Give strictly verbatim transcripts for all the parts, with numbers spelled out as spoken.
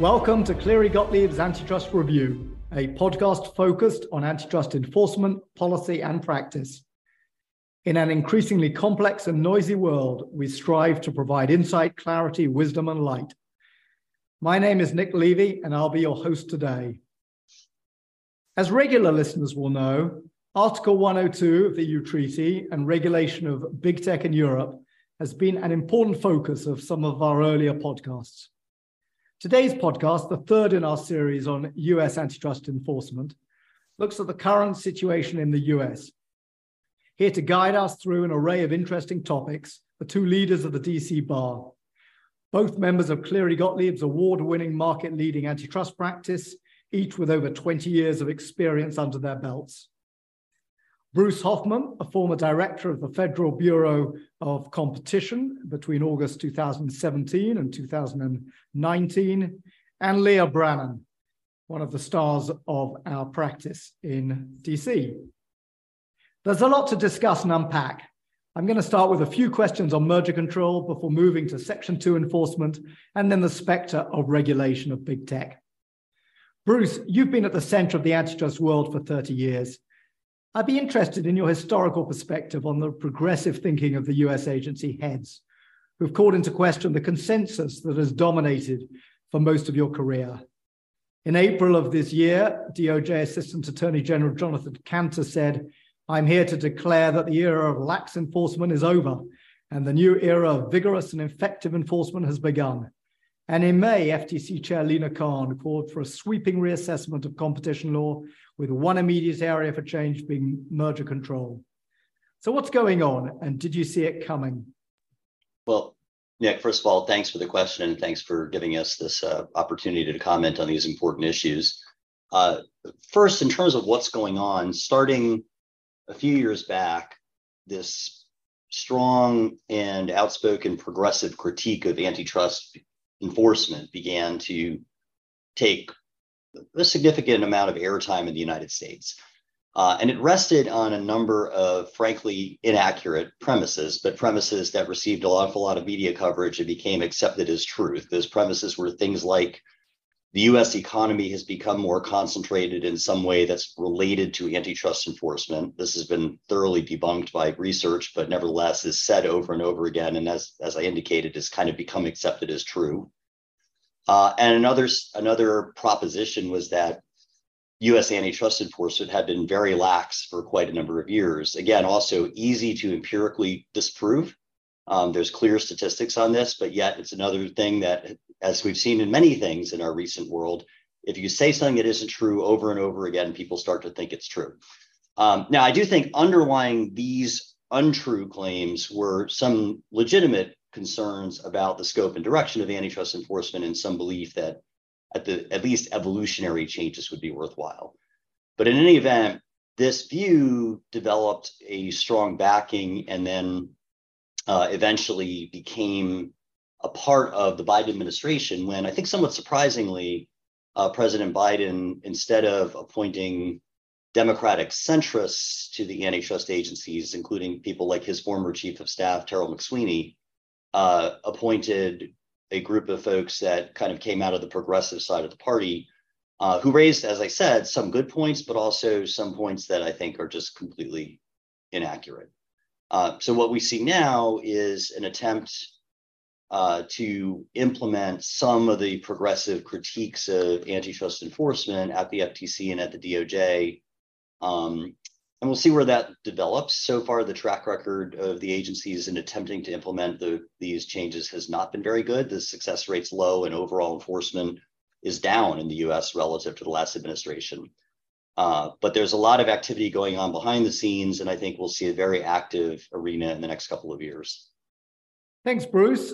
Welcome to Cleary Gottlieb's Antitrust Review, a podcast focused on antitrust enforcement, policy, and practice. In an increasingly complex and noisy world, we strive to provide insight, clarity, wisdom, and light. My name is Nick Levy, and I'll be your host today. As regular listeners will know, Article one oh two of the E U Treaty and regulation of big tech in Europe has been an important focus of some of our earlier podcasts. Today's podcast, the third in our series on U S antitrust enforcement, looks at the current situation in the U S. Here to guide us through an array of interesting topics are two leaders of the D C bar, both members of Cleary Gottlieb's award-winning market-leading antitrust practice, each with over twenty years of experience under their belts. Bruce Hoffman, a former director of the Federal Bureau of Competition between August two thousand seventeen and two thousand nineteen, and Leah Brannon, one of the stars of our practice in D C. There's a lot to discuss and unpack. I'm going to start with a few questions on merger control before moving to Section two enforcement and then the specter of regulation of big tech. Bruce, you've been at the center of the antitrust world for thirty years. I'd be interested in your historical perspective on the progressive thinking of the U S agency heads, who've called into question the consensus that has dominated for most of your career. In April of this year, D O J Assistant Attorney General Jonathan Kanter said, "I'm here to declare that the era of lax enforcement is over, and the new era of vigorous and effective enforcement has begun." And in May, F T C Chair Lena Khan called for a sweeping reassessment of competition law, with one immediate area for change being merger control. So what's going on, and did you see it coming? Well, Nick, first of all, thanks for the question, and thanks for giving us this uh, opportunity to comment on these important issues. Uh, first, in terms of what's going on, starting a few years back, this strong and outspoken progressive critique of antitrust enforcement began to take a significant amount of airtime in the United States. Uh, and it rested on a number of, frankly, inaccurate premises, but premises that received an awful lot of media coverage and became accepted as truth. Those premises were things like the U S economy has become more concentrated in some way that's related to antitrust enforcement. This has been thoroughly debunked by research, but nevertheless is said over and over again. And as, as I indicated, has kind of become accepted as true. Uh, and another, another proposition was that U S antitrust enforcement had been very lax for quite a number of years. Again, also easy to empirically disprove. Um, there's clear statistics on this, but yet it's another thing that, as we've seen in many things in our recent world, if you say something that isn't true over and over again, people start to think it's true. Um, now, I do think underlying these untrue claims were some legitimate concerns about the scope and direction of antitrust enforcement and some belief that at the at least evolutionary changes would be worthwhile. But in any event, this view developed a strong backing and then uh, eventually became a part of the Biden administration when, I think somewhat surprisingly, uh, President Biden, instead of appointing Democratic centrists to the antitrust agencies, including people like his former chief of staff, Terrell McSweeney, uh, appointed a group of folks that kind of came out of the progressive side of the party, uh, who raised, as I said, some good points, but also some points that I think are just completely inaccurate. Uh, so what we see now is an attempt Uh, to implement some of the progressive critiques of antitrust enforcement at the F T C and at the D O J. Um, and we'll see where that develops. So far, the track record of the agencies in attempting to implement the, these changes has not been very good. The success rate's low and overall enforcement is down in the U S relative to the last administration. Uh, but there's a lot of activity going on behind the scenes, and I think we'll see a very active arena in the next couple of years. Thanks, Bruce.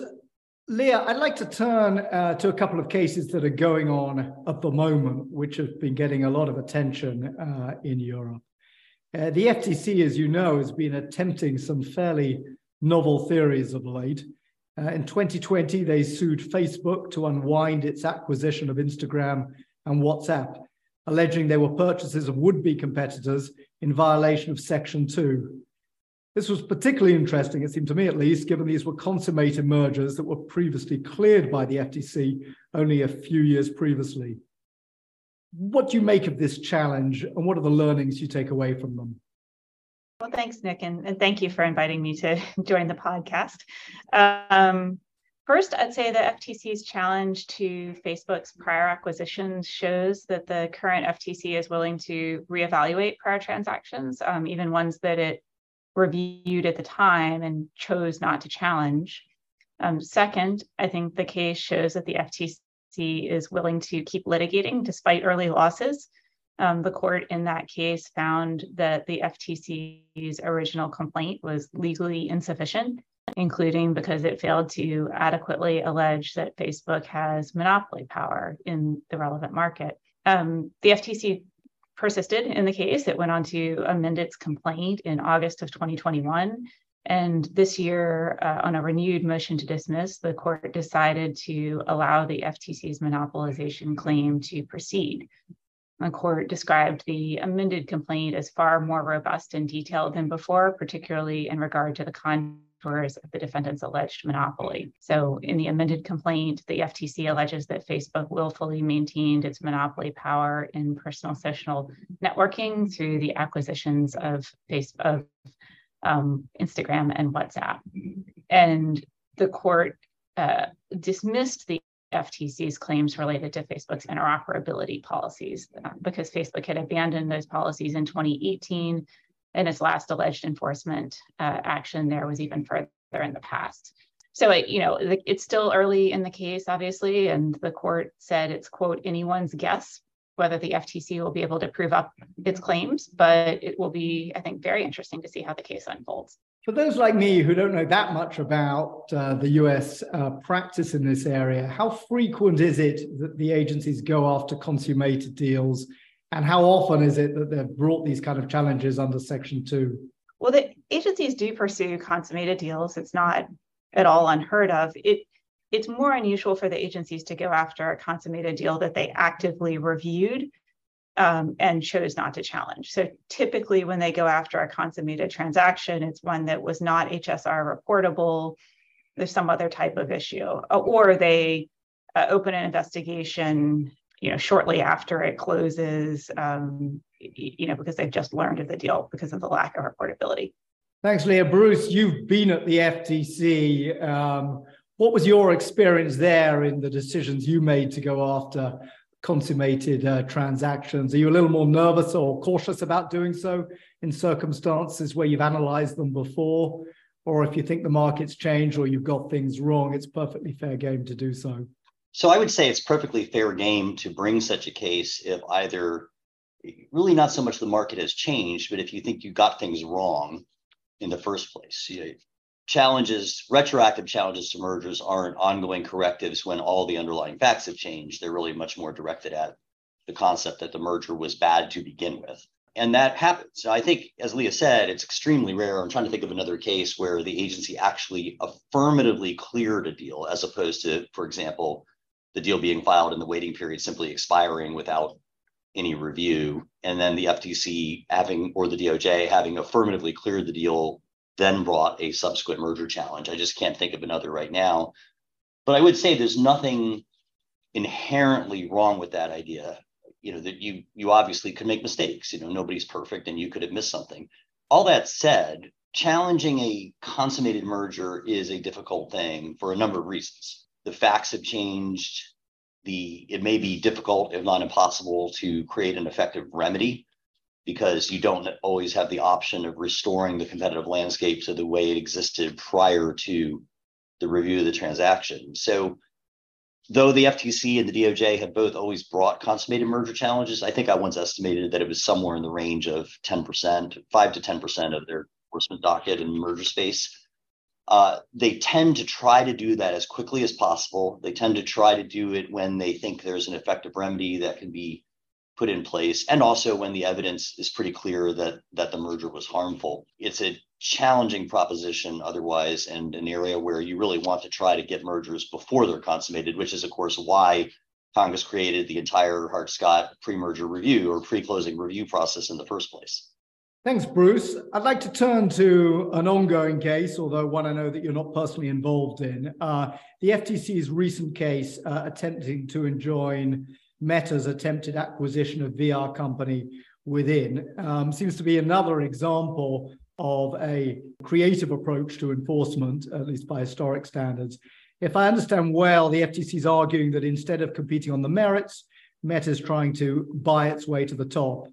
Leah, I'd like to turn uh, to a couple of cases that are going on at the moment, which have been getting a lot of attention uh, in Europe. Uh, the F T C, as you know, has been attempting some fairly novel theories of late. Uh, in twenty twenty, they sued Facebook to unwind its acquisition of Instagram and WhatsApp, alleging they were purchases of would-be competitors in violation of Section two. This was particularly interesting, it seemed to me at least, given these were consummated mergers that were previously cleared by the F T C only a few years previously. What do you make of this challenge, and what are the learnings you take away from them? Well, thanks, Nick, and, and thank you for inviting me to join the podcast. Um, First, I'd say the F T C's challenge to Facebook's prior acquisitions shows that the current F T C is willing to reevaluate prior transactions, um, even ones that it reviewed at the time and chose not to challenge. Um, second, I think the case shows that the F T C is willing to keep litigating despite early losses. Um, the court in that case found that the F T C's original complaint was legally insufficient, including because it failed to adequately allege that Facebook has monopoly power in the relevant market. Um, the F T C persisted in the case. It went on to amend its complaint in August of twenty twenty-one. And this year, uh, on a renewed motion to dismiss, the court decided to allow the F T C's monopolization claim to proceed. The court described the amended complaint as far more robust and detailed than before, particularly in regard to the content of the defendant's alleged monopoly. So in the amended complaint, the F T C alleges that Facebook willfully maintained its monopoly power in personal social networking through the acquisitions of Facebook, of, um, Instagram and WhatsApp. And the court uh, dismissed the F T C's claims related to Facebook's interoperability policies uh, because Facebook had abandoned those policies in twenty eighteen. And its last alleged enforcement uh, action there was even further in the past. So, it, you know, it's still early in the case, obviously, and the court said it's, quote, anyone's guess whether the F T C will be able to prove up its claims, but it will be, I think, very interesting to see how the case unfolds. For those like me who don't know that much about uh, the U S uh, practice in this area, how frequent is it that the agencies go after consummated deals? And how often is it that they've brought these kind of challenges under Section two? Well, the agencies do pursue consummated deals. It's not at all unheard of. It, it's more unusual for the agencies to go after a consummated deal that they actively reviewed um, and chose not to challenge. So typically when they go after a consummated transaction, it's one that was not H S R reportable. There's some other type of issue, or they uh, open an investigation you know, shortly after it closes, um, you know, because they've just learned of the deal because of the lack of reportability. Thanks, Leah. Bruce, you've been at the F T C. Um, what was your experience there in the decisions you made to go after consummated uh, transactions? Are you a little more nervous or cautious about doing so in circumstances where you've analyzed them before? Or if you think the market's changed or you've got things wrong, it's perfectly fair game to do so. So I would say it's perfectly fair game to bring such a case if either really not so much the market has changed, but if you think you got things wrong in the first place. You know, challenges, retroactive challenges to mergers aren't ongoing correctives when all the underlying facts have changed. They're really much more directed at the concept that the merger was bad to begin with. And that happens. I think, as Leah said, it's extremely rare. I'm trying to think of another case where the agency actually affirmatively cleared a deal as opposed to, for example, the deal being filed and the waiting period simply expiring without any review, and then the F T C having, or the D O J having affirmatively cleared the deal, then brought a subsequent merger challenge. I just can't think of another right now. But I would say there's nothing inherently wrong with that idea. You know, that you you obviously could make mistakes. You know, nobody's perfect, and you could have missed something. All that said, challenging a consummated merger is a difficult thing for a number of reasons. The facts have changed. The, it may be difficult, if not impossible, to create an effective remedy because you don't always have the option of restoring the competitive landscape to the way it existed prior to the review of the transaction. So though the F T C and the D O J have both always brought consummated merger challenges, I think I once estimated that it was somewhere in the range of ten percent, five to ten percent of their enforcement docket in merger space. Uh, they tend to try to do that as quickly as possible. They tend to try to do it when they think there's an effective remedy that can be put in place, and also when the evidence is pretty clear that that the merger was harmful. It's a challenging proposition otherwise, and an area where you really want to try to get mergers before they're consummated, which is, of course, why Congress created the entire Hart-Scott pre-merger review or pre-closing review process in the first place. Thanks, Bruce. I'd like to turn to an ongoing case, although one I know that you're not personally involved in. Uh, the F T C's recent case uh, attempting to enjoin Meta's attempted acquisition of V R company Within um, seems to be another example of a creative approach to enforcement, at least by historic standards. If I understand well, the F T C is arguing that instead of competing on the merits, Meta is trying to buy its way to the top.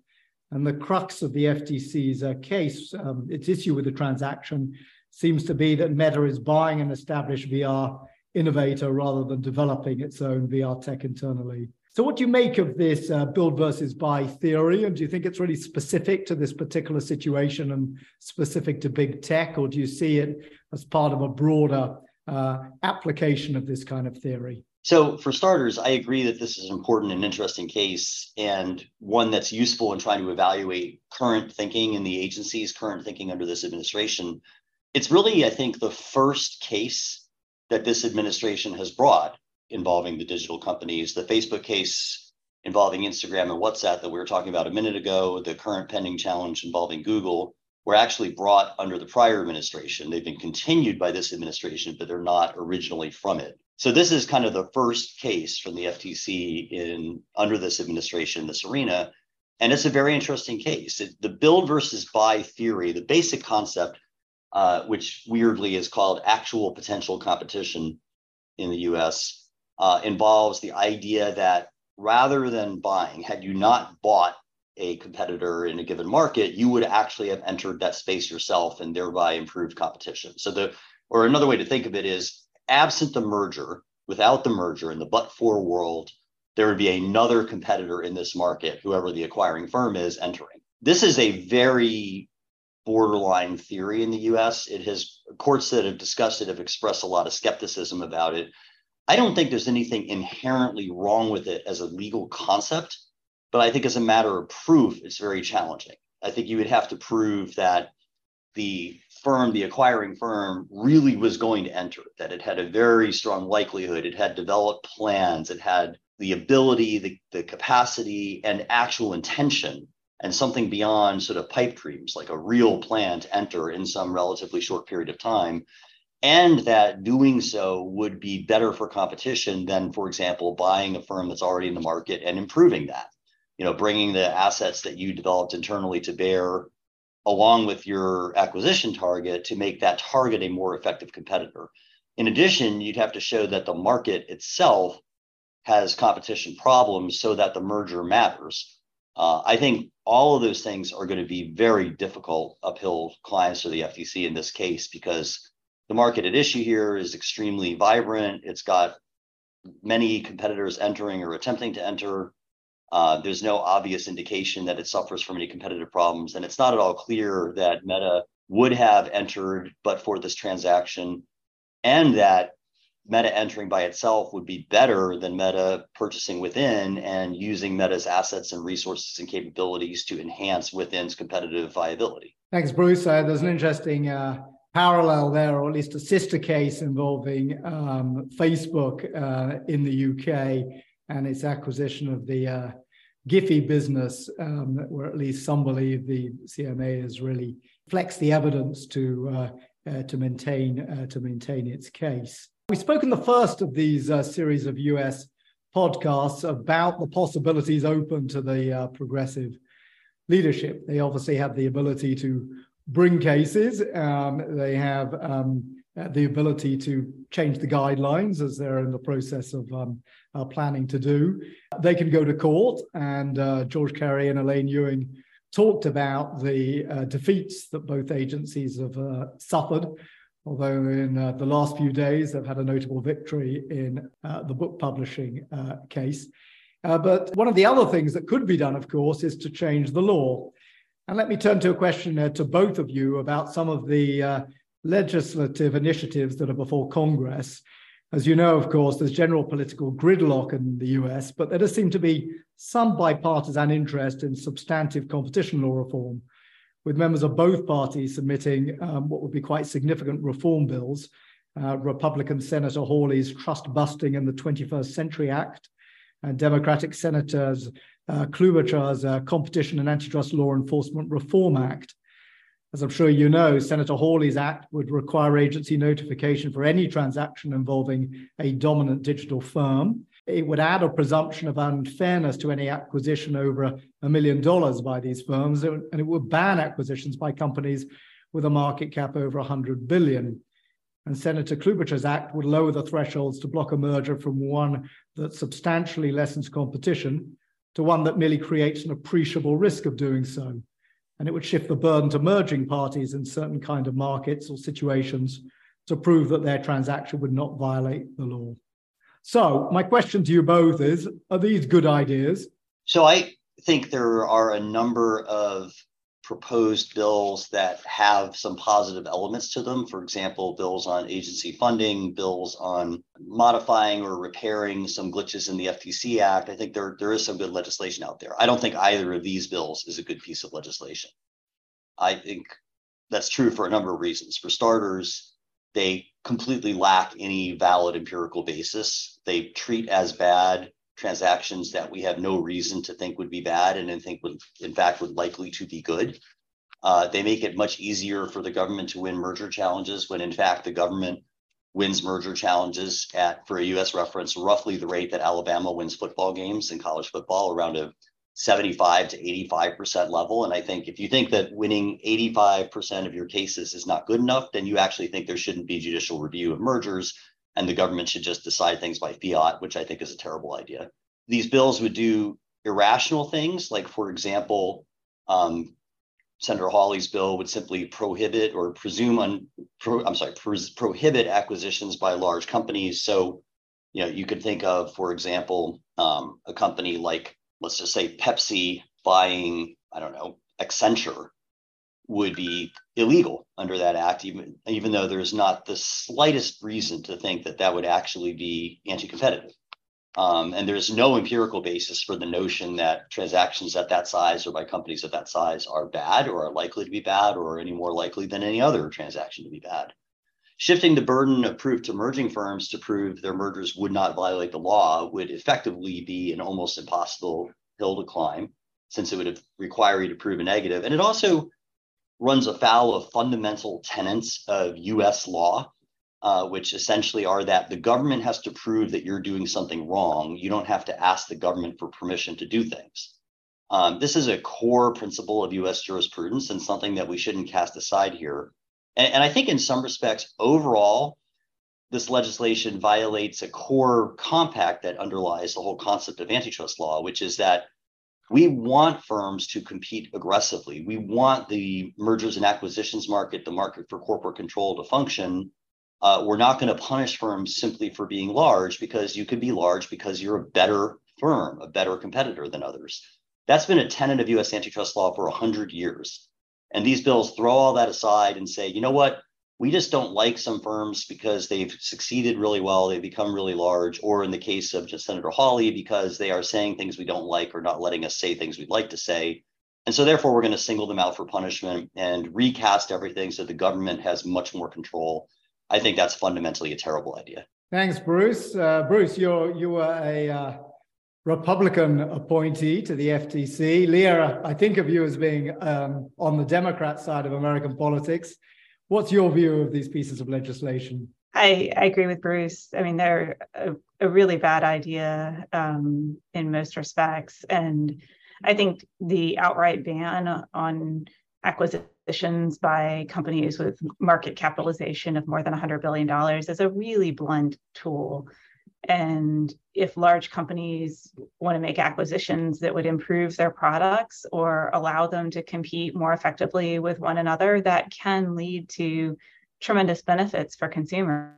And the crux of the F T C's uh, case, um, its issue with the transaction, seems to be that Meta is buying an established V R innovator rather than developing its own V R tech internally. So what do you make of this uh, build versus buy theory? And do you think it's really specific to this particular situation and specific to big tech? Or do you see it as part of a broader uh, application of this kind of theory? So for starters, I agree that this is an important and interesting case and one that's useful in trying to evaluate current thinking in the agency's current thinking under this administration. It's really, I think, the first case that this administration has brought involving the digital companies, the Facebook case involving Instagram and WhatsApp that we were talking about a minute ago, the current pending challenge involving Google, were actually brought under the prior administration. They've been continued by this administration, but they're not originally from it. So this is kind of the first case from the F T C in under this administration, this arena. And it's a very interesting case. It, the build versus buy theory, the basic concept, uh, which weirdly is called actual potential competition in the U S, Uh, involves the idea that rather than buying, had you not bought a competitor in a given market, you would actually have entered that space yourself and thereby improved competition. So the, or another way to think of it is, absent the merger, without the merger in the but-for world, there would be another competitor in this market, whoever the acquiring firm is entering. This is a very borderline theory in the U S. It has, courts that have discussed it have expressed a lot of skepticism about it. I don't think there's anything inherently wrong with it as a legal concept, but I think as a matter of proof, it's very challenging. I think you would have to prove that the firm, the acquiring firm, really was going to enter, that it had a very strong likelihood, it had developed plans, it had the ability, the, the capacity, and actual intention, and something beyond sort of pipe dreams, like a real plan to enter in some relatively short period of time. And that doing so would be better for competition than, for example, buying a firm that's already in the market and improving that, you know, bringing the assets that you developed internally to bear along with your acquisition target to make that target a more effective competitor. In addition, you'd have to show that the market itself has competition problems so that the merger matters. Uh, I think all of those things are going to be very difficult uphill climbs for the F T C in this case, because the market at issue here is extremely vibrant. It's got many competitors entering or attempting to enter. Uh, there's no obvious indication that it suffers from any competitive problems. And it's not at all clear that Meta would have entered but for this transaction, and that Meta entering by itself would be better than Meta purchasing within and using Meta's assets and resources and capabilities to enhance within's competitive viability. Thanks, Bruce. Uh, there's an interesting... Uh... parallel there, or at least a sister case involving um, Facebook uh, in the U K and its acquisition of the uh, Giphy business, um, where at least some believe the C M A has really flexed the evidence to uh, uh, to maintain uh, to maintain its case. We spoke in the first of these uh, series of U S podcasts about the possibilities open to the uh, progressive leadership. They obviously have the ability to bring cases. Um, they have um, the ability to change the guidelines, as they're in the process of um, uh, planning to do. They can go to court, and uh, George Carey and Elaine Ewing talked about the uh, defeats that both agencies have uh, suffered, although in uh, the last few days they've had a notable victory in uh, the book publishing uh, case. Uh, but one of the other things that could be done, of course, is to change the law. And let me turn to a question uh, to both of you about some of the uh, legislative initiatives that are before Congress. As you know, of course, there's general political gridlock in the U S, but there does seem to be some bipartisan interest in substantive competition law reform, with members of both parties submitting um, what would be quite significant reform bills. Uh, Republican Senator Hawley's Trust Busting in the twenty-first century Act, and Democratic Senators Uh, Klobuchar's uh, Competition and Antitrust Law Enforcement Reform Act. as I'm sure you know, Senator Hawley's act would require agency notification for any transaction involving a dominant digital firm. It would add a presumption of unfairness to any acquisition over a million dollars by these firms, and it would ban acquisitions by companies with a market cap over one hundred billion dollars. And Senator Klobuchar's act would lower the thresholds to block a merger from one that substantially lessens competition to one that merely creates an appreciable risk of doing so. And it would shift the burden to merging parties in certain kind of markets or situations to prove that their transaction would not violate the law. So my question to you both is, are these good ideas? So I think there are a number of proposed bills that have some positive elements to them. For example, bills on agency funding, bills on modifying or repairing some glitches in the F T C Act. I think there, there is some good legislation out there. I don't think either of these bills is a good piece of legislation. I think that's true for a number of reasons. For starters, they completely lack any valid empirical basis. They treat as bad transactions that we have no reason to think would be bad and I think would, in fact, would likely to be good. Uh, they make it much easier for the government to win merger challenges when, in fact, the government wins merger challenges at, for a U S reference, roughly the rate that Alabama wins football games in college football, around a seventy-five to eighty-five percent level. And I think if you think that winning eighty-five percent of your cases is not good enough, then you actually think there shouldn't be judicial review of mergers. And the government should just decide things by fiat, which I think is a terrible idea. These bills would do irrational things, like, for example, um, Senator Hawley's bill would simply prohibit or presume un, pro, I'm sorry, pro, prohibit acquisitions by large companies. So, you know, you could think of, for example, um, a company like, let's just say, Pepsi buying, I don't know, Accenture would be illegal under that act, even, even though there's not the slightest reason to think that that would actually be anti-competitive. Um, and there's no empirical basis for the notion that transactions at that size or by companies of that size are bad or are likely to be bad or are any more likely than any other transaction to be bad. Shifting the burden of proof to merging firms to prove their mergers would not violate the law would effectively be an almost impossible hill to climb, since it would require you to prove a negative. And it also runs afoul of fundamental tenets of U S law, uh, which essentially are that the government has to prove that you're doing something wrong. You don't have to ask the government for permission to do things. Um, this is a core principle of U S jurisprudence and something that we shouldn't cast aside here. And, and I think in some respects, overall, this legislation violates a core compact that underlies the whole concept of antitrust law, which is that we want firms to compete aggressively. We want the mergers and acquisitions market, the market for corporate control, to function. Uh, we're not going to punish firms simply for being large, because you could be large because you're a better firm, a better competitor than others. That's been a tenet of U S antitrust law for one hundred years. And these bills throw all that aside and say, you know what? We just don't like some firms because they've succeeded really well, they've become really large, or in the case of just Senator Hawley, because they are saying things we don't like or not letting us say things we'd like to say. And so therefore, we're going to single them out for punishment and recast everything so the government has much more control. I think that's fundamentally a terrible idea. Thanks, Bruce. Uh, Bruce, you're, you were a uh, Republican appointee to the F T C. Leah, I think of you as being um, on the Democrat side of American politics. What's your view of these pieces of legislation? I, I agree with Bruce. I mean, they're a, a really bad idea um, in most respects. And I think the outright ban on acquisitions by companies with market capitalization of more than one hundred billion dollars is a really blunt tool. And if large companies want to make acquisitions that would improve their products or allow them to compete more effectively with one another, that can lead to tremendous benefits for consumers,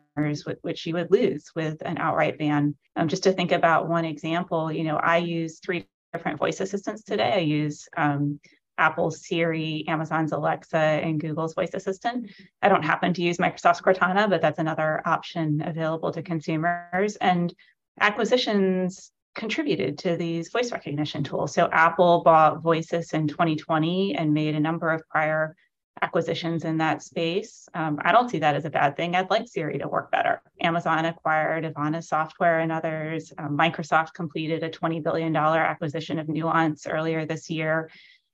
which you would lose with an outright ban. Um, just to think about one example, you know, I use three different voice assistants today. I use um, Apple's Siri, Amazon's Alexa, and Google's voice assistant. I don't happen to use Microsoft's Cortana, but that's another option available to consumers. And acquisitions contributed to these voice recognition tools. So Apple bought Voices in twenty twenty and made a number of prior acquisitions in that space. Um, I don't see that as a bad thing. I'd like Siri to work better. Amazon acquired Ivona software and others. Um, Microsoft completed a twenty billion dollars acquisition of Nuance earlier this year.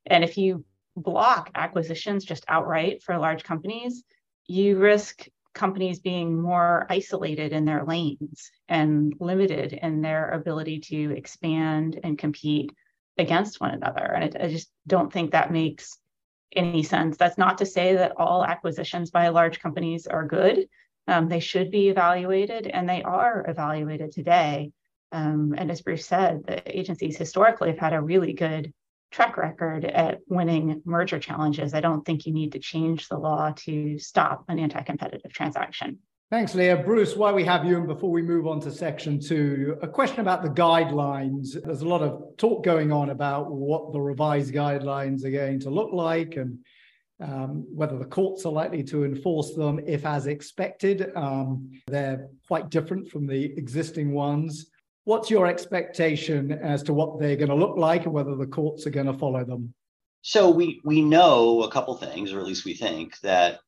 And if you block acquisitions just outright for large companies, you risk companies being more isolated in their lanes and limited in their ability to expand and compete against one another. And I, I just don't think that makes any sense. That's not to say that all acquisitions by large companies are good. Um, they should be evaluated, and they are evaluated today. Um, and as Bruce said, the agencies historically have had a really good track record at winning merger challenges. I don't think you need to change the law to stop an anti-competitive transaction. Thanks, Leah. Bruce, while we have you, and before we move on to section two, a question about the guidelines. There's a lot of talk going on about what the revised guidelines are going to look like and um, whether the courts are likely to enforce them, if as expected. Um, they're quite different from the existing ones. What's your expectation as to what they're going to look like and whether the courts are going to follow them? So we we know a couple things, or at least we think that,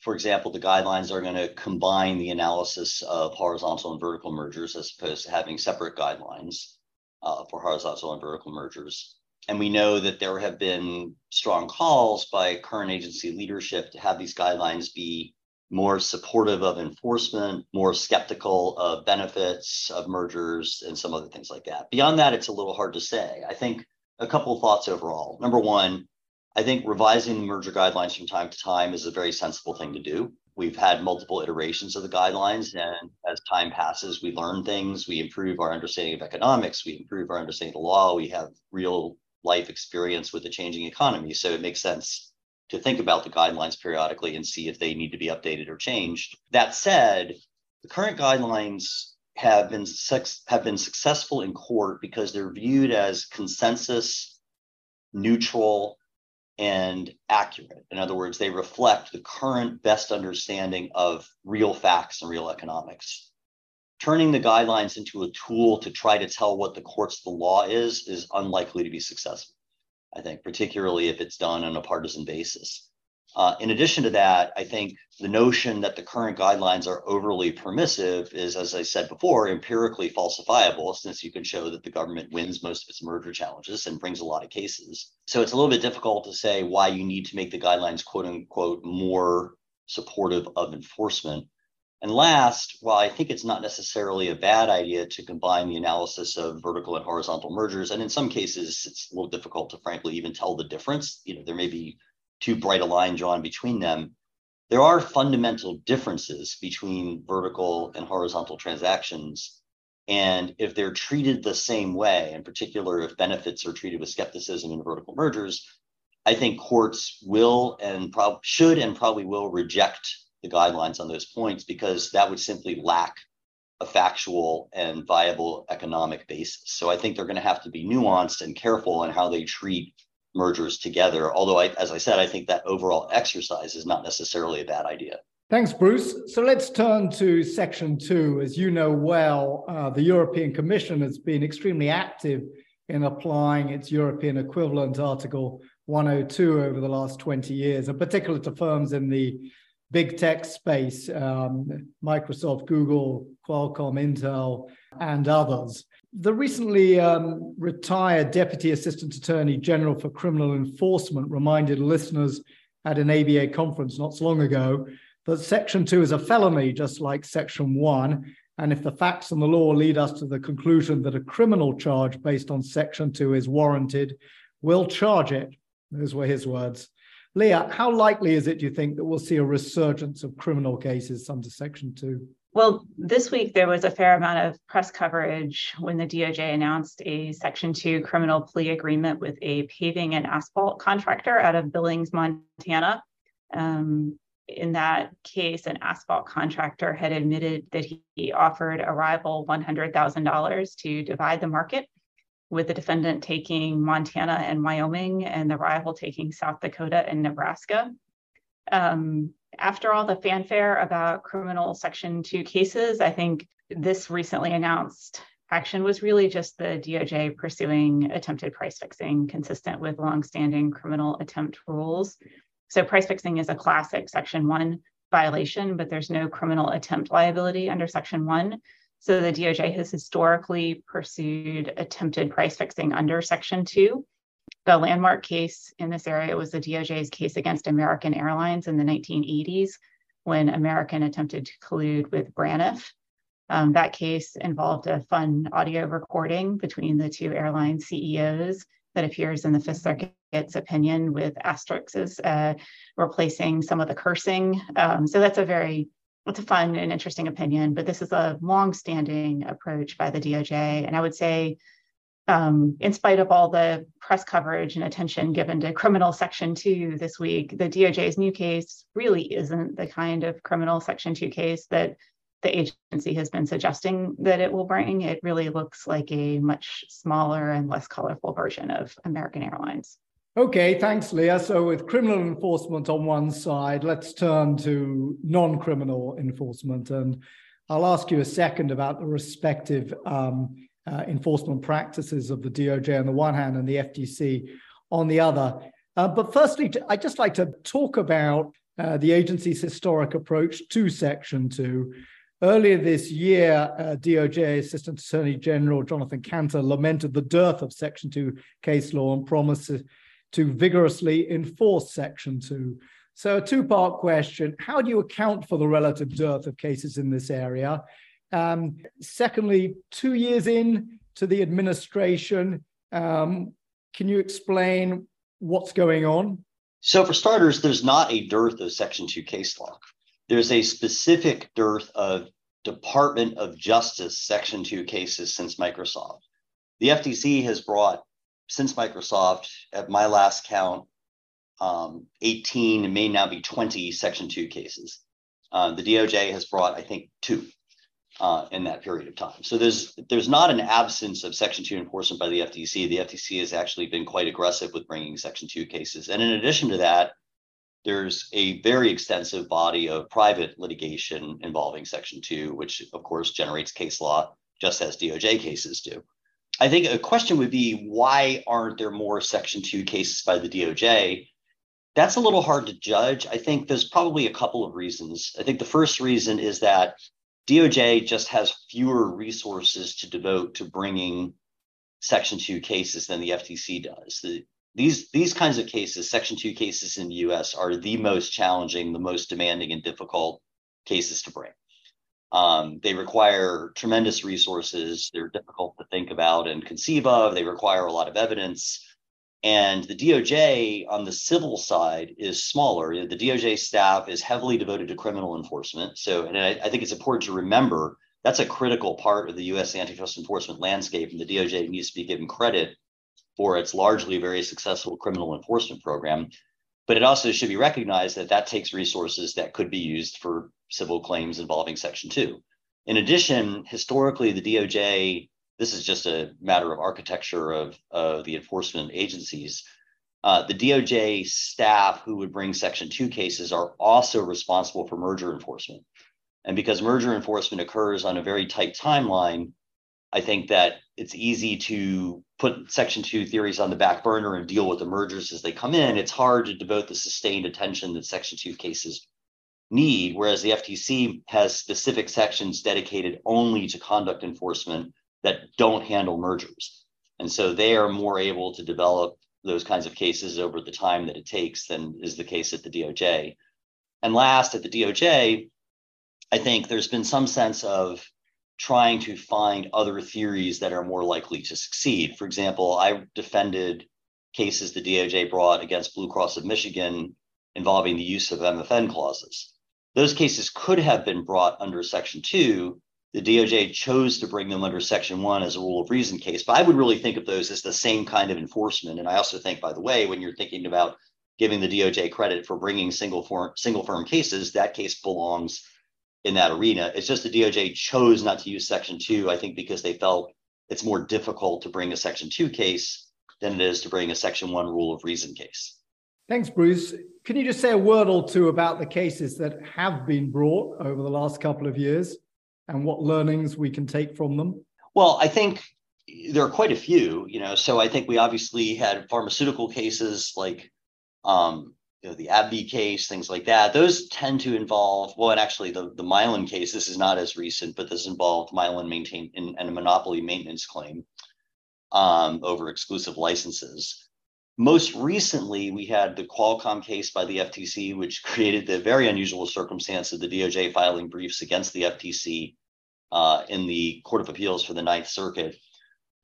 for example, the guidelines are going to combine the analysis of horizontal and vertical mergers as opposed to having separate guidelines uh, for horizontal and vertical mergers. And we know that there have been strong calls by current agency leadership to have these guidelines be more supportive of enforcement, more skeptical of benefits of mergers, and some other things like that. Beyond that, it's a little hard to say. I think a couple of thoughts overall. Number one, I think revising merger guidelines from time to time is a very sensible thing to do. We've had multiple iterations of the guidelines, and as time passes, we learn things, we improve our understanding of economics, we improve our understanding of the law, we have real life experience with the changing economy. So it makes sense to think about the guidelines periodically and see if they need to be updated or changed. That said, the current guidelines have been sex, have been successful in court because they're viewed as consensus, neutral, and accurate. In other words, they reflect the current best understanding of real facts and real economics. Turning the guidelines into a tool to try to tell what the courts of the law is is unlikely to be successful, I think, particularly if it's done on a partisan basis. Uh, in addition to that, I think the notion that the current guidelines are overly permissive is, as I said before, empirically falsifiable, since you can show that the government wins most of its merger challenges and brings a lot of cases. So it's a little bit difficult to say why you need to make the guidelines, quote unquote, more supportive of enforcement. And last, while I think it's not necessarily a bad idea to combine the analysis of vertical and horizontal mergers, and in some cases, it's a little difficult to frankly even tell the difference. You know, there may be too bright a line drawn between them. There are fundamental differences between vertical and horizontal transactions. And if they're treated the same way, in particular, if benefits are treated with skepticism in vertical mergers, I think courts will and prob- should and probably will reject the guidelines on those points, because that would simply lack a factual and viable economic basis. So I think they're going to have to be nuanced and careful in how they treat mergers together. Although, I, as I said, I think that overall exercise is not necessarily a bad idea. Thanks, Bruce. So let's turn to section two. As you know well, uh, the European Commission has been extremely active in applying its European equivalent, Article one oh two, over the last twenty years, and particularly to firms in the big tech space, um, Microsoft, Google, Qualcomm, Intel, and others. The recently um, retired Deputy Assistant Attorney General for Criminal Enforcement reminded listeners at an A B A conference not so long ago that Section two is a felony, just like Section one. And if the facts and the law lead us to the conclusion that a criminal charge based on Section two is warranted, we'll charge it. Those were his words. Leah, how likely is it, do you think, that we'll see a resurgence of criminal cases under Section two? Well, this week there was a fair amount of press coverage when the D O J announced a Section two criminal plea agreement with a paving and asphalt contractor out of Billings, Montana. Um, in that case, an asphalt contractor had admitted that he offered a rival one hundred thousand dollars to divide the market, with the defendant taking Montana and Wyoming and the rival taking South Dakota and Nebraska. Um, after all the fanfare about criminal Section two cases, I think this recently announced action was really just the D O J pursuing attempted price fixing consistent with longstanding criminal attempt rules. So price fixing is a classic Section one violation, but there's no criminal attempt liability under Section one. So the D O J has historically pursued attempted price fixing under Section two. The landmark case in this area was the D O J's case against American Airlines in the nineteen eighties, when American attempted to collude with Braniff. Um, that case involved a fun audio recording between the two airline C E Os that appears in the Fifth Circuit's opinion, with asterisks uh, replacing some of the cursing. Um, so that's a very, it's a fun and interesting opinion, but this is a longstanding approach by the D O J. And I would say, um, in spite of all the press coverage and attention given to criminal section two this week, the D O J's new case really isn't the kind of criminal section two case that the agency has been suggesting that it will bring. It really looks like a much smaller and less colorful version of American Airlines. Okay, thanks, Leah. So with criminal enforcement on one side, let's turn to non-criminal enforcement. And I'll ask you a second about the respective um, uh, enforcement practices of the D O J on the one hand and the F T C on the other. Uh, but firstly, I'd just like to talk about uh, the agency's historic approach to Section two. Earlier this year, uh, D O J Assistant Attorney General Jonathan Kanter lamented the dearth of Section two case law and promised to vigorously enforce Section two. So a two-part question: how do you account for the relative dearth of cases in this area? Um, secondly, two years in to the administration, um, can you explain what's going on? So for starters, there's not a dearth of Section two case law. There's a specific dearth of Department of Justice Section two cases since Microsoft. The F T C has brought, since Microsoft, at my last count, um, eighteen, and may now be twenty Section two cases. Uh, the D O J has brought, I think, two uh, in that period of time. So there's, there's not an absence of Section two enforcement by the F T C. The F T C has actually been quite aggressive with bringing Section two cases. And in addition to that, there's a very extensive body of private litigation involving Section two, which, of course, generates case law, just as D O J cases do. I think a question would be, why aren't there more Section two cases by the D O J? That's a little hard to judge. I think there's probably a couple of reasons. I think the first reason is that D O J just has fewer resources to devote to bringing Section two cases than the F T C does. The, These, these kinds of cases, Section two cases in the U S, are the most challenging, the most demanding and difficult cases to bring. Um, they require tremendous resources. They're difficult to think about and conceive of. They require a lot of evidence. And the D O J on the civil side is smaller. The D O J staff is heavily devoted to criminal enforcement. So, and I, I think it's important to remember that's a critical part of the U S antitrust enforcement landscape, and the D O J needs to be given credit for its largely very successful criminal enforcement program. But it also should be recognized that that takes resources that could be used for civil claims involving Section two. In addition, historically, the D O J, this is just a matter of architecture of, of the enforcement agencies, uh, the D O J staff who would bring Section two cases are also responsible for merger enforcement. And because merger enforcement occurs on a very tight timeline, I think that it's easy to put Section two theories on the back burner and deal with the mergers as they come in. It's hard to devote the sustained attention that Section two cases need, whereas the F T C has specific sections dedicated only to conduct enforcement that don't handle mergers. And so they are more able to develop those kinds of cases over the time that it takes than is the case at the D O J. And last, at the D O J, I think there's been some sense of trying to find other theories that are more likely to succeed. For example, I defended cases the D O J brought against Blue Cross of Michigan involving the use of M F N clauses. Those cases could have been brought under Section two. The D O J chose to bring them under Section one as a rule of reason case, but I would really think of those as the same kind of enforcement. And I also think, by the way, when you're thinking about giving the D O J credit for bringing single firm, single firm cases, that case belongs in that arena. It's just the D O J chose not to use Section two, I think, because they felt it's more difficult to bring a Section two case than it is to bring a Section one rule of reason case. Thanks, Bruce. Can you just say a word or two about the cases that have been brought over the last couple of years and what learnings we can take from them? Well, I think there are quite a few, you know, so I think we obviously had pharmaceutical cases like um, you know, the AbbVie case, things like that. Those tend to involve, well, and actually the, the Mylan case, this is not as recent, but this involved Mylan maintain and in, in a monopoly maintenance claim um, over exclusive licenses. Most recently, we had the Qualcomm case by the F T C, which created the very unusual circumstance of the D O J filing briefs against the F T C uh, in the Court of Appeals for the Ninth Circuit.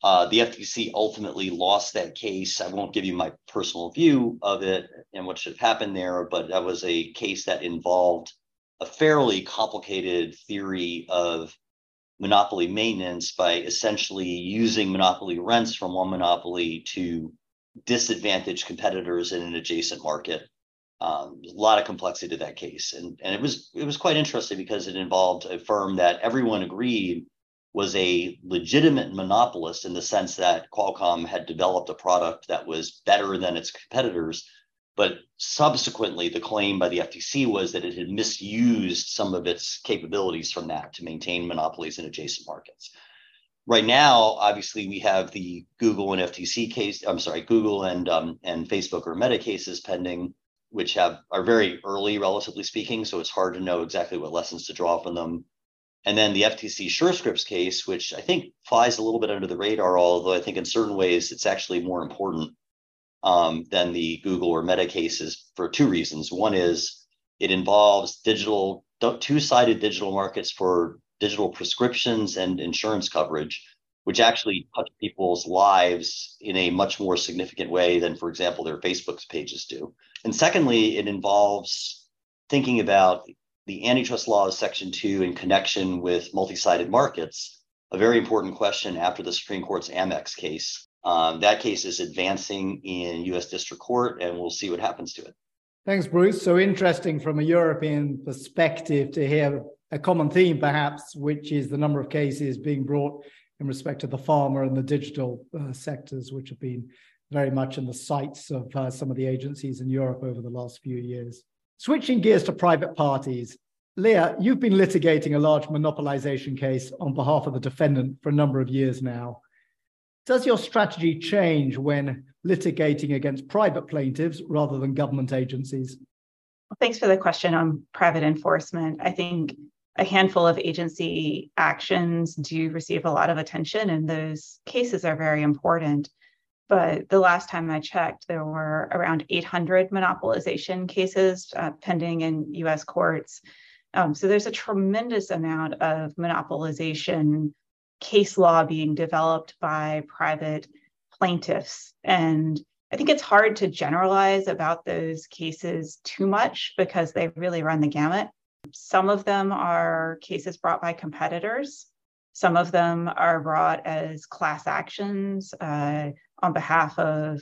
Uh, the F T C ultimately lost that case. I won't give you my personal view of it and what should have happened there, but that was a case that involved a fairly complicated theory of monopoly maintenance by essentially using monopoly rents from one monopoly to disadvantage competitors in an adjacent market. Um, a lot of complexity to that case, and and it was it was quite interesting because it involved a firm that everyone agreed was a legitimate monopolist in the sense that Qualcomm had developed a product that was better than its competitors, but subsequently the claim by the F T C was that it had misused some of its capabilities from that to maintain monopolies in adjacent markets. Right now, obviously, we have the Google and F T C case. I'm sorry, Google and um, and Facebook or Meta cases pending, which have are very early, relatively speaking. So it's hard to know exactly what lessons to draw from them. And then the F T C SureScripts case, which I think flies a little bit under the radar, although I think in certain ways it's actually more important um, than the Google or Meta cases for two reasons. One is it involves digital two-sided digital markets for digital prescriptions and insurance coverage, which actually touch people's lives in a much more significant way than, for example, their Facebook pages do. And secondly, it involves thinking about the antitrust law of Section two in connection with multi-sided markets, a very important question after the Supreme Court's Amex case. Um, that case is advancing in U S District Court, and we'll see what happens to it. Thanks, Bruce. So interesting from a European perspective to hear a common theme, perhaps, which is the number of cases being brought in respect to the pharma and the digital uh, sectors, which have been very much in the sights of uh, some of the agencies in Europe over the last few years. Switching gears to private parties, Leah, you've been litigating a large monopolization case on behalf of the defendant for a number of years now. Does your strategy change when litigating against private plaintiffs rather than government agencies? Well, thanks for the question on private enforcement. I think a handful of agency actions do receive a lot of attention, and those cases are very important. But the last time I checked, there were around eight hundred monopolization cases uh, pending in U S courts. Um, so there's a tremendous amount of monopolization case law being developed by private plaintiffs. And I think it's hard to generalize about those cases too much because they really run the gamut. Some of them are cases brought by competitors. Some of them are brought as class actions uh, on behalf of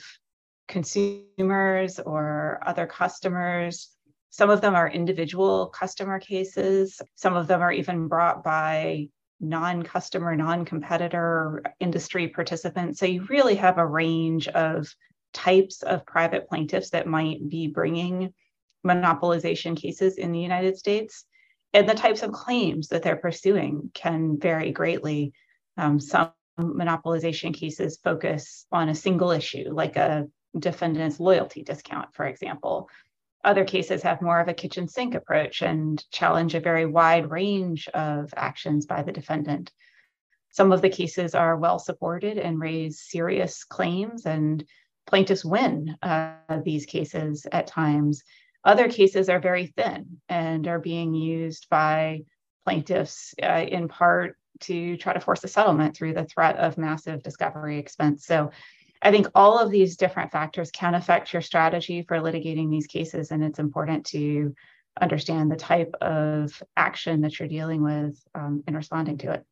consumers or other customers. Some of them are individual customer cases. Some of them are even brought by non-customer, non-competitor industry participants. So you really have a range of types of private plaintiffs that might be bringing monopolization cases in the United States. And the types of claims that they're pursuing can vary greatly. Um, some monopolization cases focus on a single issue, like a defendant's loyalty discount, for example. Other cases have more of a kitchen sink approach and challenge a very wide range of actions by the defendant. Some of the cases are well supported and raise serious claims, and plaintiffs win uh, these cases at times. Other cases are very thin and are being used by plaintiffs uh, in part to try to force a settlement through the threat of massive discovery expense. So I think all of these different factors can affect your strategy for litigating these cases, and it's important to understand the type of action that you're dealing with um, in responding to it.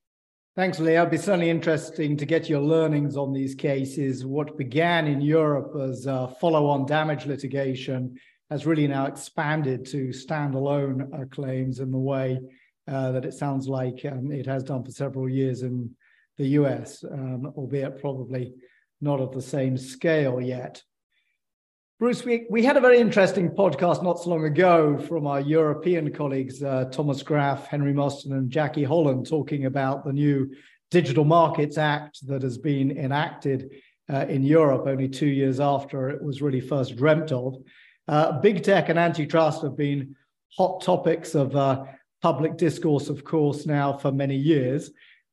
Thanks, Leah. It'd be certainly interesting to get your learnings on these cases. What began in Europe as uh, follow-on damage litigation has really now expanded to standalone uh, claims in the way uh, that it sounds like um, it has done for several years in the U S, um, albeit probably not at the same scale yet. Bruce, we, we had a very interesting podcast not so long ago from our European colleagues, uh, Thomas Graff, Henry Mostyn, and Jackie Holland, talking about the new Digital Markets Act that has been enacted uh, in Europe only two years after it was really first dreamt of. Uh, big tech and antitrust have been hot topics of uh, public discourse, of course, now for many years,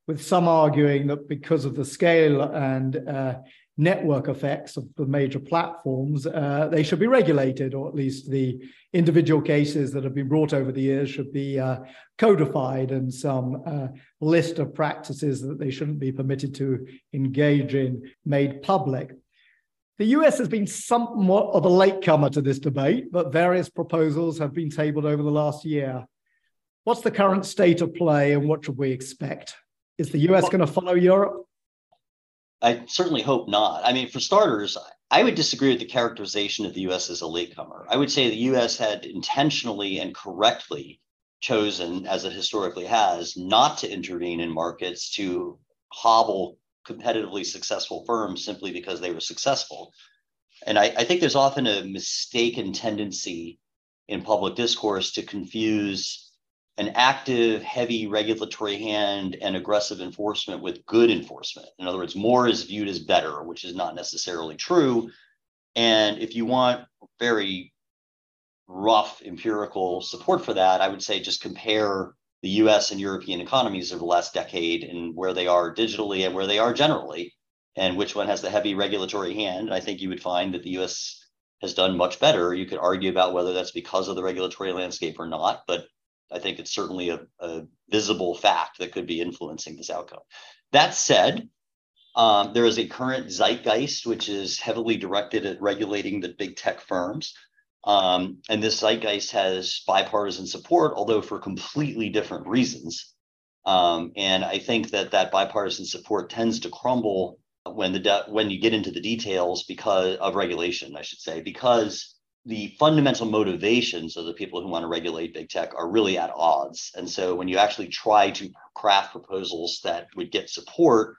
with some arguing that because of the scale and uh, network effects of the major platforms, uh, they should be regulated, or at least the individual cases that have been brought over the years should be uh, codified in some uh, list of practices that they shouldn't be permitted to engage in made public. The U S has been somewhat of a latecomer to this debate, but various proposals have been tabled over the last year. What's the current state of play and what should we expect? Is the U S going to follow Europe? I certainly hope not. I mean, for starters, I would disagree with the characterization of the U S as a latecomer. I would say the U S had intentionally and correctly chosen, as it historically has, not to intervene in markets to hobble competitively successful firms simply because they were successful. And I, I think there's often a mistaken tendency in public discourse to confuse an active, heavy regulatory hand and aggressive enforcement with good enforcement. In other words, more is viewed as better, which is not necessarily true. And if you want very rough empirical support for that, I would say just compare the U S and European economies over the last decade and where they are digitally and where they are generally, and which one has the heavy regulatory hand. And I think you would find that the U S has done much better. You could argue about whether that's because of the regulatory landscape or not, but I think it's certainly a, a visible fact that could be influencing this outcome. That said, um, there is a current zeitgeist, which is heavily directed at regulating the big tech firms. Um, and this zeitgeist has bipartisan support, although for completely different reasons. Um, and I think that that bipartisan support tends to crumble when the de- when you get into the details because of regulation, I should say, because the fundamental motivations of the people who want to regulate big tech are really at odds. And so when you actually try to craft proposals that would get support,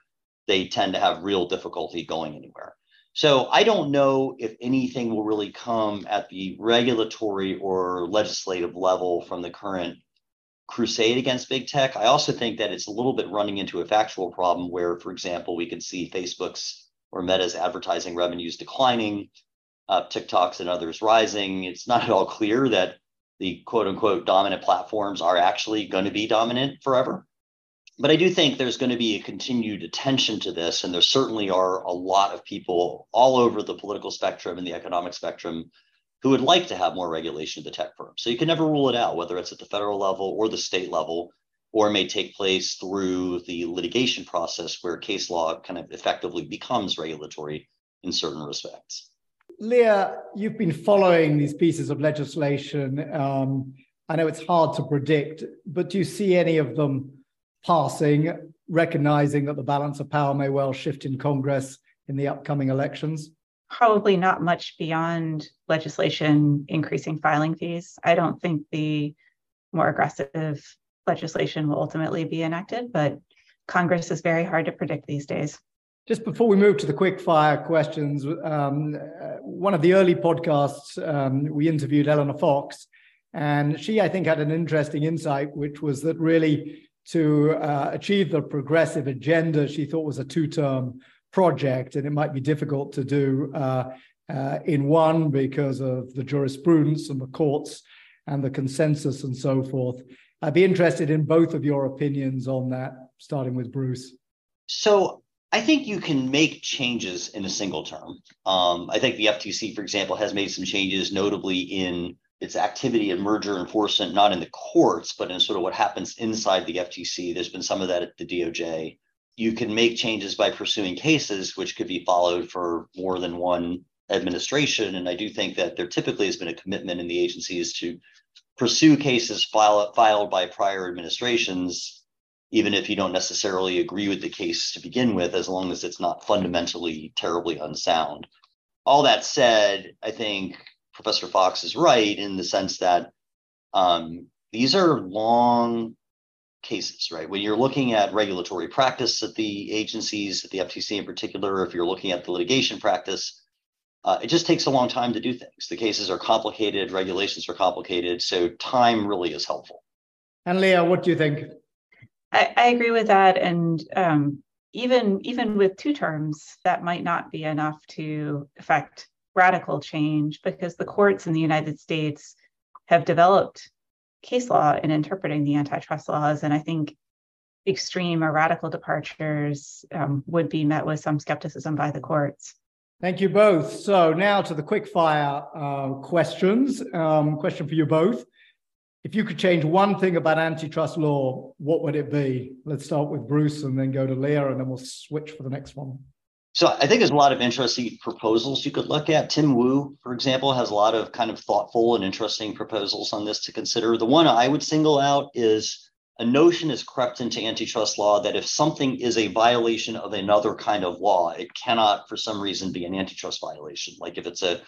they tend to have real difficulty going anywhere. So I don't know if anything will really come at the regulatory or legislative level from the current crusade against big tech. I also think that it's a little bit running into a factual problem where, for example, we can see Facebook's or Meta's advertising revenues declining, Uh, TikToks and others rising. It's not at all clear that the quote unquote dominant platforms are actually going to be dominant forever. But I do think there's going to be a continued attention to this. And there certainly are a lot of people all over the political spectrum and the economic spectrum who would like to have more regulation of the tech firms. So you can never rule it out, whether it's at the federal level or the state level, or may take place through the litigation process where case law kind of effectively becomes regulatory in certain respects. Leah, you've been following these pieces of legislation. Um, I know it's hard to predict, but do you see any of them passing, recognizing that the balance of power may well shift in Congress in the upcoming elections? Probably not much beyond legislation increasing filing fees. I don't think the more aggressive legislation will ultimately be enacted, but Congress is very hard to predict these days. Just before we move to the quick fire questions, um, one of the early podcasts, um, we interviewed Eleanor Fox, and she, I think, had an interesting insight, which was that really to uh, achieve the progressive agenda, she thought was a two-term project, and it might be difficult to do uh, uh, in one because of the jurisprudence and the courts and the consensus and so forth. I'd be interested in both of your opinions on that, starting with Bruce. So I think you can make changes in a single term. Um, I think the F T C, for example, has made some changes, notably in its activity in merger enforcement, not in the courts, but in sort of what happens inside the F T C. There's been some of that at the D O J. You can make changes by pursuing cases, which could be followed for more than one administration. And I do think that there typically has been a commitment in the agencies to pursue cases file, filed by prior administrations, even if you don't necessarily agree with the case to begin with, as long as it's not fundamentally terribly unsound. All that said, I think Professor Fox is right in the sense that um, these are long cases, right? When you're looking at regulatory practice at the agencies, at the F T C in particular, if you're looking at the litigation practice, uh, it just takes a long time to do things. The cases are complicated, regulations are complicated, so time really is helpful. And Leah, what do you think? I, I agree with that, and um, even even with two terms, that might not be enough to affect radical change because the courts in the United States have developed case law in interpreting the antitrust laws, and I think extreme or radical departures um, would be met with some skepticism by the courts. Thank you both. So now to the quick fire uh, questions. Um, question for you both. If you could change one thing about antitrust law, what would it be? Let's start with Bruce and then go to Leah, and then we'll switch for the next one. So I think there's a lot of interesting proposals you could look at. Tim Wu, for example, has a lot of kind of thoughtful and interesting proposals on this to consider. The one I would single out is a notion has crept into antitrust law that if something is a violation of another kind of law, it cannot, for some reason, be an antitrust violation. Like if it's a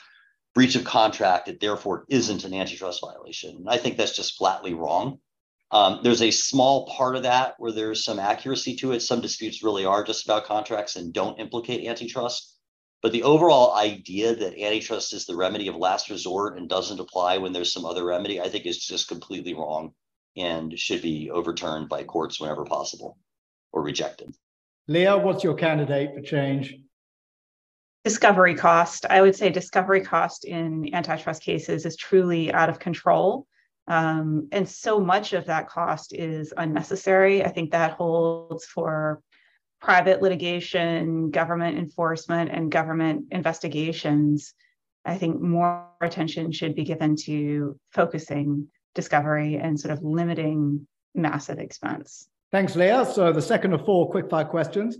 breach of contract, it therefore isn't an antitrust violation. And I think that's just flatly wrong. Um, there's a small part of that where there's some accuracy to it. Some disputes really are just about contracts and don't implicate antitrust. But the overall idea that antitrust is the remedy of last resort and doesn't apply when there's some other remedy, I think is just completely wrong and should be overturned by courts whenever possible or rejected. Leah, what's your candidate for change? Discovery cost. I would say discovery cost in antitrust cases is truly out of control. Um, and so much of that cost is unnecessary. I think that holds for private litigation, government enforcement, and government investigations. I think more attention should be given to focusing discovery and sort of limiting massive expense. Thanks, Leah. So the second of four quickfire questions.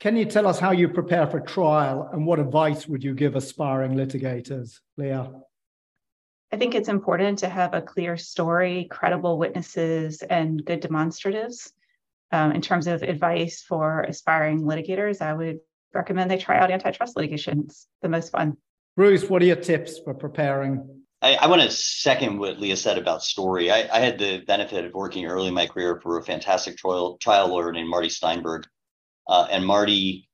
Can you tell us how you prepare for trial and what advice would you give aspiring litigators? Leah? I think it's important to have a clear story, credible witnesses, and good demonstratives. Um, in terms of advice for aspiring litigators, I would recommend they try out antitrust litigation. It's the most fun. Bruce, what are your tips for preparing? I, I want to second what Leah said about story. I, I had the benefit of working early in my career for a fantastic trial, trial lawyer named Marty Steinberg. Uh, and Marty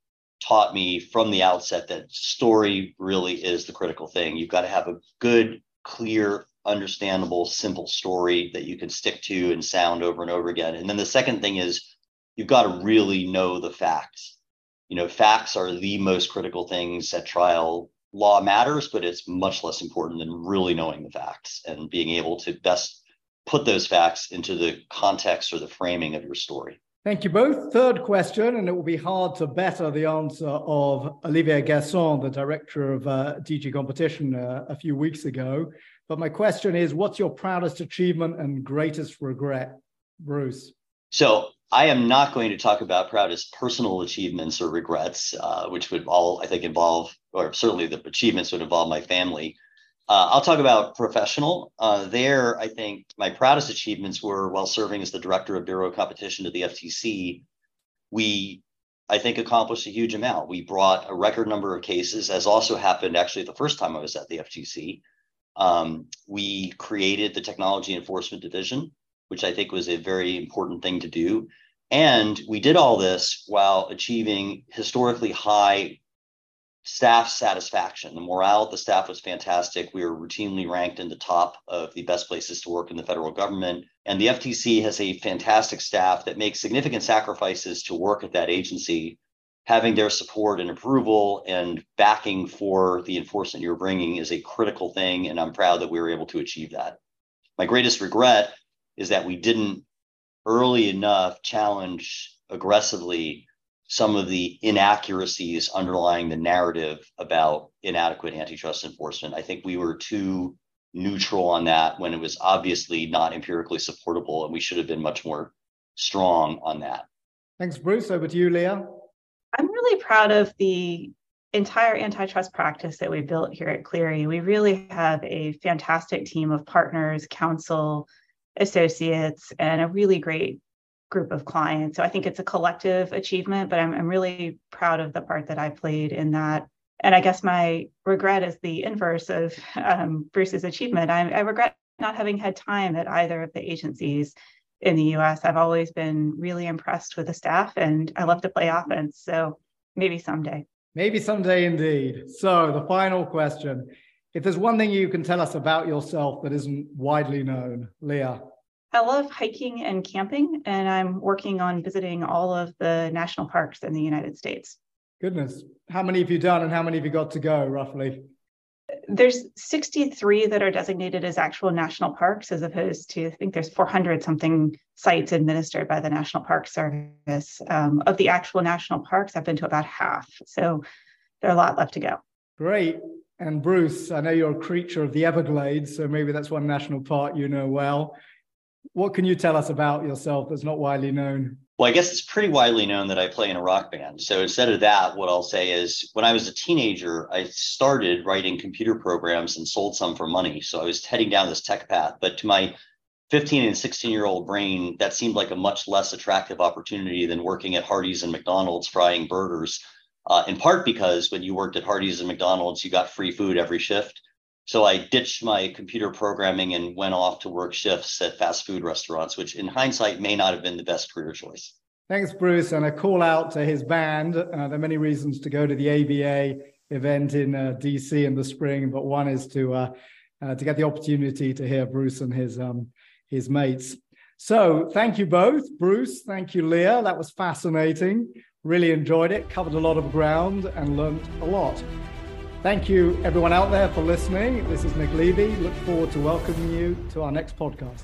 taught me from the outset that story really is the critical thing. You've got to have a good, clear, understandable, simple story that you can stick to and sound over and over again. And then the second thing is you've got to really know the facts. You know, facts are the most critical things at trial. Law matters, but it's much less important than really knowing the facts and being able to best put those facts into the context or the framing of your story. Thank you both. Third question, and it will be hard to better the answer of Olivier Gasson, the director of uh, D G Competition uh, a few weeks ago. But my question is, what's your proudest achievement and greatest regret, Bruce? So I am not going to talk about proudest personal achievements or regrets, uh, which would all, I think, involve, or certainly the achievements would involve my family. Uh, I'll talk about professional. Uh, there, I think my proudest achievements were while serving as the director of Bureau of Competition to the F T C. We, I think, accomplished a huge amount. We brought a record number of cases, as also happened actually the first time I was at the F T C. Um, we created the Technology Enforcement Division, which I think was a very important thing to do. And we did all this while achieving historically high staff satisfaction. The morale of the staff was fantastic. We were routinely ranked in the top of the best places to work in the federal government. And the F T C has a fantastic staff that makes significant sacrifices to work at that agency. Having their support and approval and backing for the enforcement you're bringing is a critical thing. And I'm proud that we were able to achieve that. My greatest regret is that we didn't early enough challenge aggressively some of the inaccuracies underlying the narrative about inadequate antitrust enforcement. I think we were too neutral on that when it was obviously not empirically supportable, and we should have been much more strong on that. Thanks, Bruce. Over to you, Leah. I'm really proud of the entire antitrust practice that we built here at Cleary. We really have a fantastic team of partners, counsel, associates, and a really great group of clients. So I think it's a collective achievement, but I'm, I'm really proud of the part that I played in that. And I guess my regret is the inverse of um, Bruce's achievement. I, I regret not having had time at either of the agencies in the U S. I've always been really impressed with the staff, and I love to play offense. So maybe someday. Maybe someday indeed. So the final question. If there's one thing you can tell us about yourself that isn't widely known, Leah? I love hiking and camping, and I'm working on visiting all of the national parks in the United States. Goodness. How many have you done and how many have you got to go, roughly? there's sixty-three that are designated as actual national parks, as opposed to, I think there's four hundred something sites administered by the National Park Service. Um, of the actual national parks, I've been to about half. So there are a lot left to go. Great. And Bruce, I know you're a creature of the Everglades, so maybe that's one national park you know well. What can you tell us about yourself that's not widely known? Well, I guess it's pretty widely known that I play in a rock band. So instead of that, what I'll say is when I was a teenager, I started writing computer programs and sold some for money. So I was heading down this tech path. But to my fifteen and sixteen year old brain, that seemed like a much less attractive opportunity than working at Hardee's and McDonald's frying burgers, uh, in part because when you worked at Hardee's and McDonald's, you got free food every shift. So I ditched my computer programming and went off to work shifts at fast food restaurants, which in hindsight may not have been the best career choice. Thanks, Bruce. And a call out to his band. Uh, there are many reasons to go to the A B A event in uh, D C in the spring, but one is to uh, uh, to get the opportunity to hear Bruce and his um, his mates. So thank you both. Bruce, thank you, Leah. That was fascinating. Really enjoyed it. Covered a lot of ground and learned a lot. Thank you, everyone out there, for listening. This is Nick Levy. Look forward to welcoming you to our next podcast.